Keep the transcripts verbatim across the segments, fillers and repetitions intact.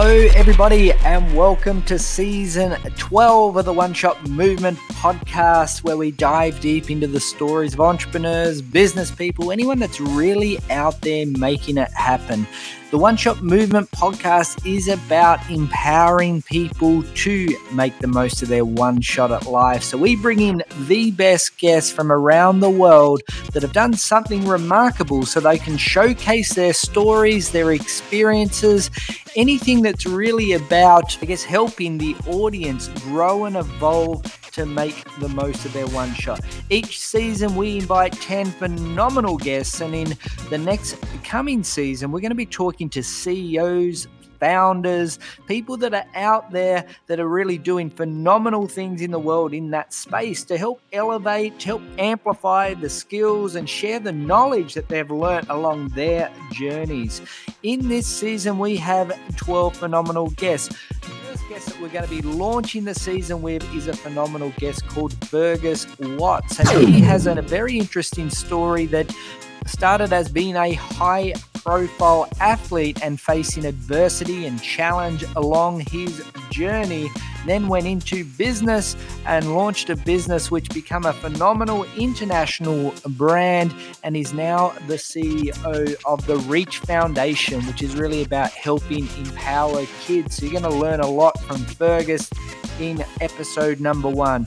Hello everybody and welcome to season twelve of the One Shot Movement podcast, where we dive deep into the stories of entrepreneurs, business people, anyone that's really out there making it happen. The One Shot Movement podcast is about empowering people to make the most of their one shot at life. So we bring in the best guests from around the world that have done something remarkable so they can showcase their stories, their experiences, anything that's really about, I guess, helping the audience grow and evolve to make the most of their one shot. Each season we invite ten phenomenal guests, and in the next coming season we're going to be talking to C E Os, founders, people that are out there that are really doing phenomenal things in the world in that space to help elevate, to help amplify the skills and share the knowledge that they've learnt along their journeys. In this season, we have twelve phenomenal guests. The first guest that we're going to be launching the season with is a phenomenal guest called Burgess Watts, and he has a very interesting story that started as being a high profile athlete and facing adversity and challenge along his journey, then went into business and launched a business which became a phenomenal international brand and is now the C E O of the Reach Foundation, which is really about helping empower kids. So you're going to learn a lot from Fergus in episode number one.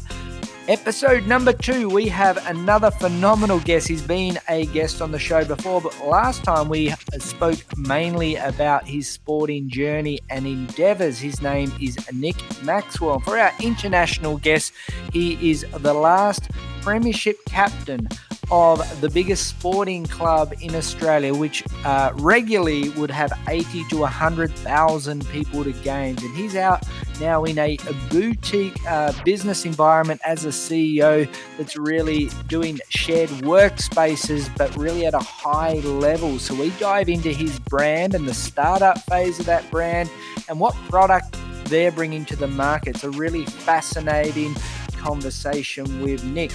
Episode number two, we have another phenomenal guest. He's been a guest on the show before, but last time we spoke mainly about his sporting journey and endeavors. His name is Nick Maxwell. For our international guest, he is the last premiership captain of the biggest sporting club in Australia, which uh, regularly would have eighty to one hundred thousand people to games. And he's out now in a, a boutique uh, business environment as a C E O that's really doing shared workspaces, but really at a high level. So we dive into his brand and the startup phase of that brand and what product they're bringing to the market. It's a really fascinating conversation with Nick.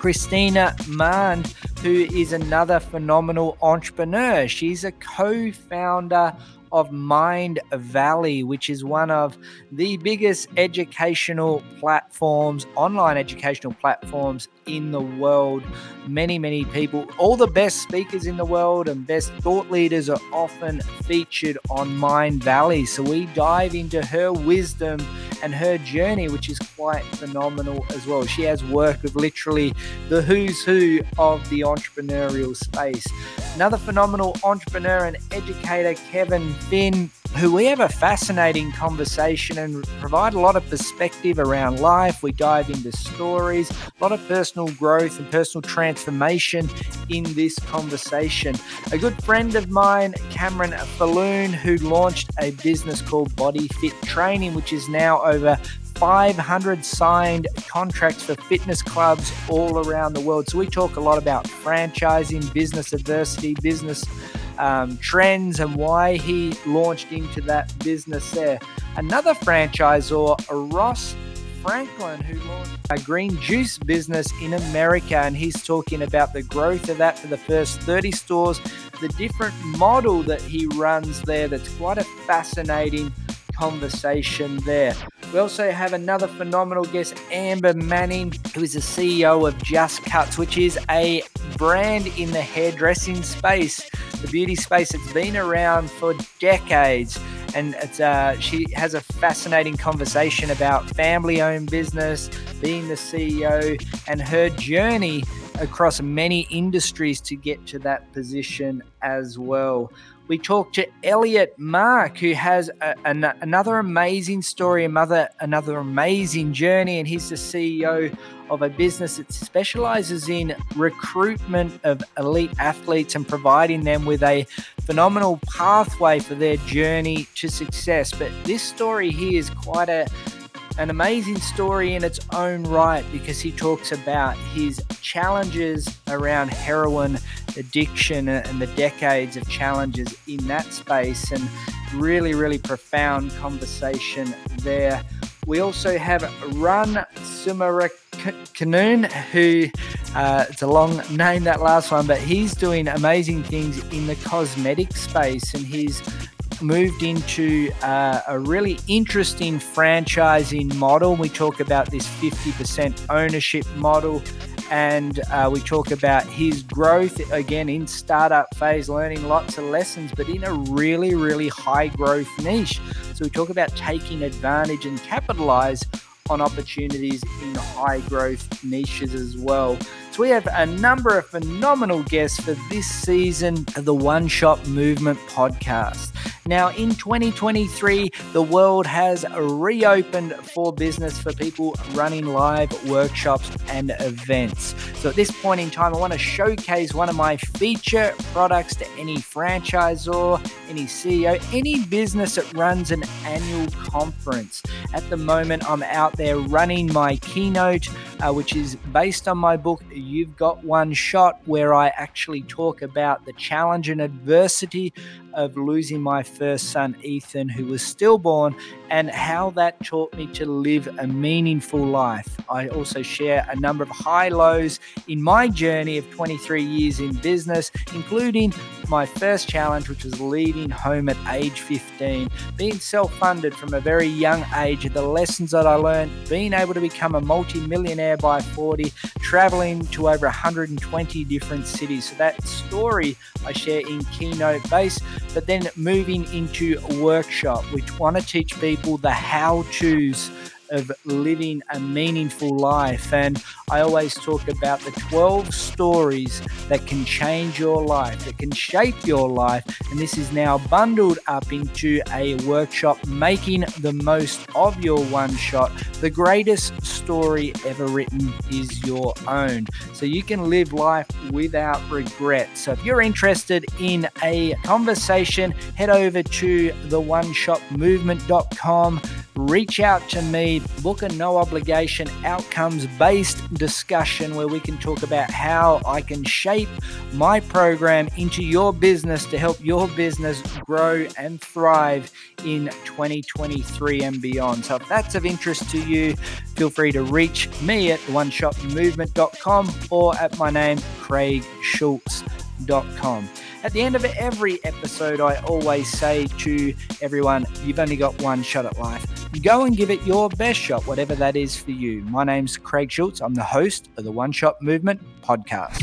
Christina Mann, who is another phenomenal entrepreneur. She's a co-founder of Mind Valley, which is one of the biggest educational platforms, online educational platforms in the world. Many, many people, all the best speakers in the world and best thought leaders are often featured on Mind Valley. So we dive into her wisdom and her journey, which is quite phenomenal as well. She has worked with literally the who's who of the entrepreneurial space. Another phenomenal entrepreneur and educator, Kevin Been, who we have a fascinating conversation and provide a lot of perspective around life. We dive into stories, a lot of personal growth and personal transformation in this conversation. A good friend of mine, Cameron Falloon, who launched a business called Body Fit Training, which is now over five hundred signed contracts for fitness clubs all around the world. So we talk a lot about franchising, business adversity, business Um, trends and why he launched into that business there. Another franchisor, Ross Franklin, who launched a green juice business in America, and he's talking about the growth of that for the first thirty stores, the different model that he runs there. That's quite a fascinating conversation there. We also have another phenomenal guest, Amber Manning, who is the C E O of Just Cuts, which is a brand in the hairdressing space, the beauty space that's been around for decades. And it's, uh, she has a fascinating conversation about family-owned business, being the C E O, and her journey across many industries to get to that position as well. We talked to Elliot Mark, who has a, an, another amazing story, another, another amazing journey, and he's the C E O of a business that specializes in recruitment of elite athletes and providing them with a phenomenal pathway for their journey to success. But this story here is quite a An amazing story in its own right, because he talks about his challenges around heroin addiction and the decades of challenges in that space, and really, really profound conversation there. We also have Run Sumarakanoon, who, uh, it's a long name, that last one, but he's doing amazing things in the cosmetic space, and he's moved into uh, a really interesting franchising model. We talk about this fifty percent ownership model, and uh, we talk about his growth, again, in startup phase, learning lots of lessons, but in a really, really high growth niche. So we talk about taking advantage and capitalize on opportunities in high growth niches as well. So we have a number of phenomenal guests for this season of the One Shot Movement podcast. Now, in twenty twenty-three, the world has reopened for business, for people running live workshops and events. So at this point in time, I want to showcase one of my feature products to any franchisor, any C E O, any business that runs an annual conference. At the moment, I'm out there running my keynote, uh, which is based on my book, You've Got One Shot, where I actually talk about the challenge and adversity of losing my first son, Ethan, who was stillborn, and how that taught me to live a meaningful life. I also share a number of high lows in my journey of twenty-three years in business, including my first challenge, which was leaving home at age fifteen, being self-funded from a very young age, the lessons that I learned, being able to become a multi-millionaire by forty, traveling to over one hundred twenty different cities. So that story I share in Keynote Base, but then moving into a workshop, we want to teach people the how-tos of living a meaningful life. And I always talk about the twelve stories that can change your life, that can shape your life. And this is now bundled up into a workshop, Making the Most of Your One Shot. The greatest story ever written is your own. So you can live life without regret. So if you're interested in a conversation, head over to the one shot movement dot com. Reach out to me, book a no obligation, outcomes-based discussion where we can talk about how I can shape my program into your business to help your business grow and thrive in twenty twenty-three and beyond. So if that's of interest to you, feel free to reach me at one shot movement dot com or at my name, craig schulze dot com. At the end of every episode, I always say to everyone, you've only got one shot at life. Go and give it your best shot, whatever that is for you. My name's Craig Schulze. I'm the host of the One Shot Movement podcast.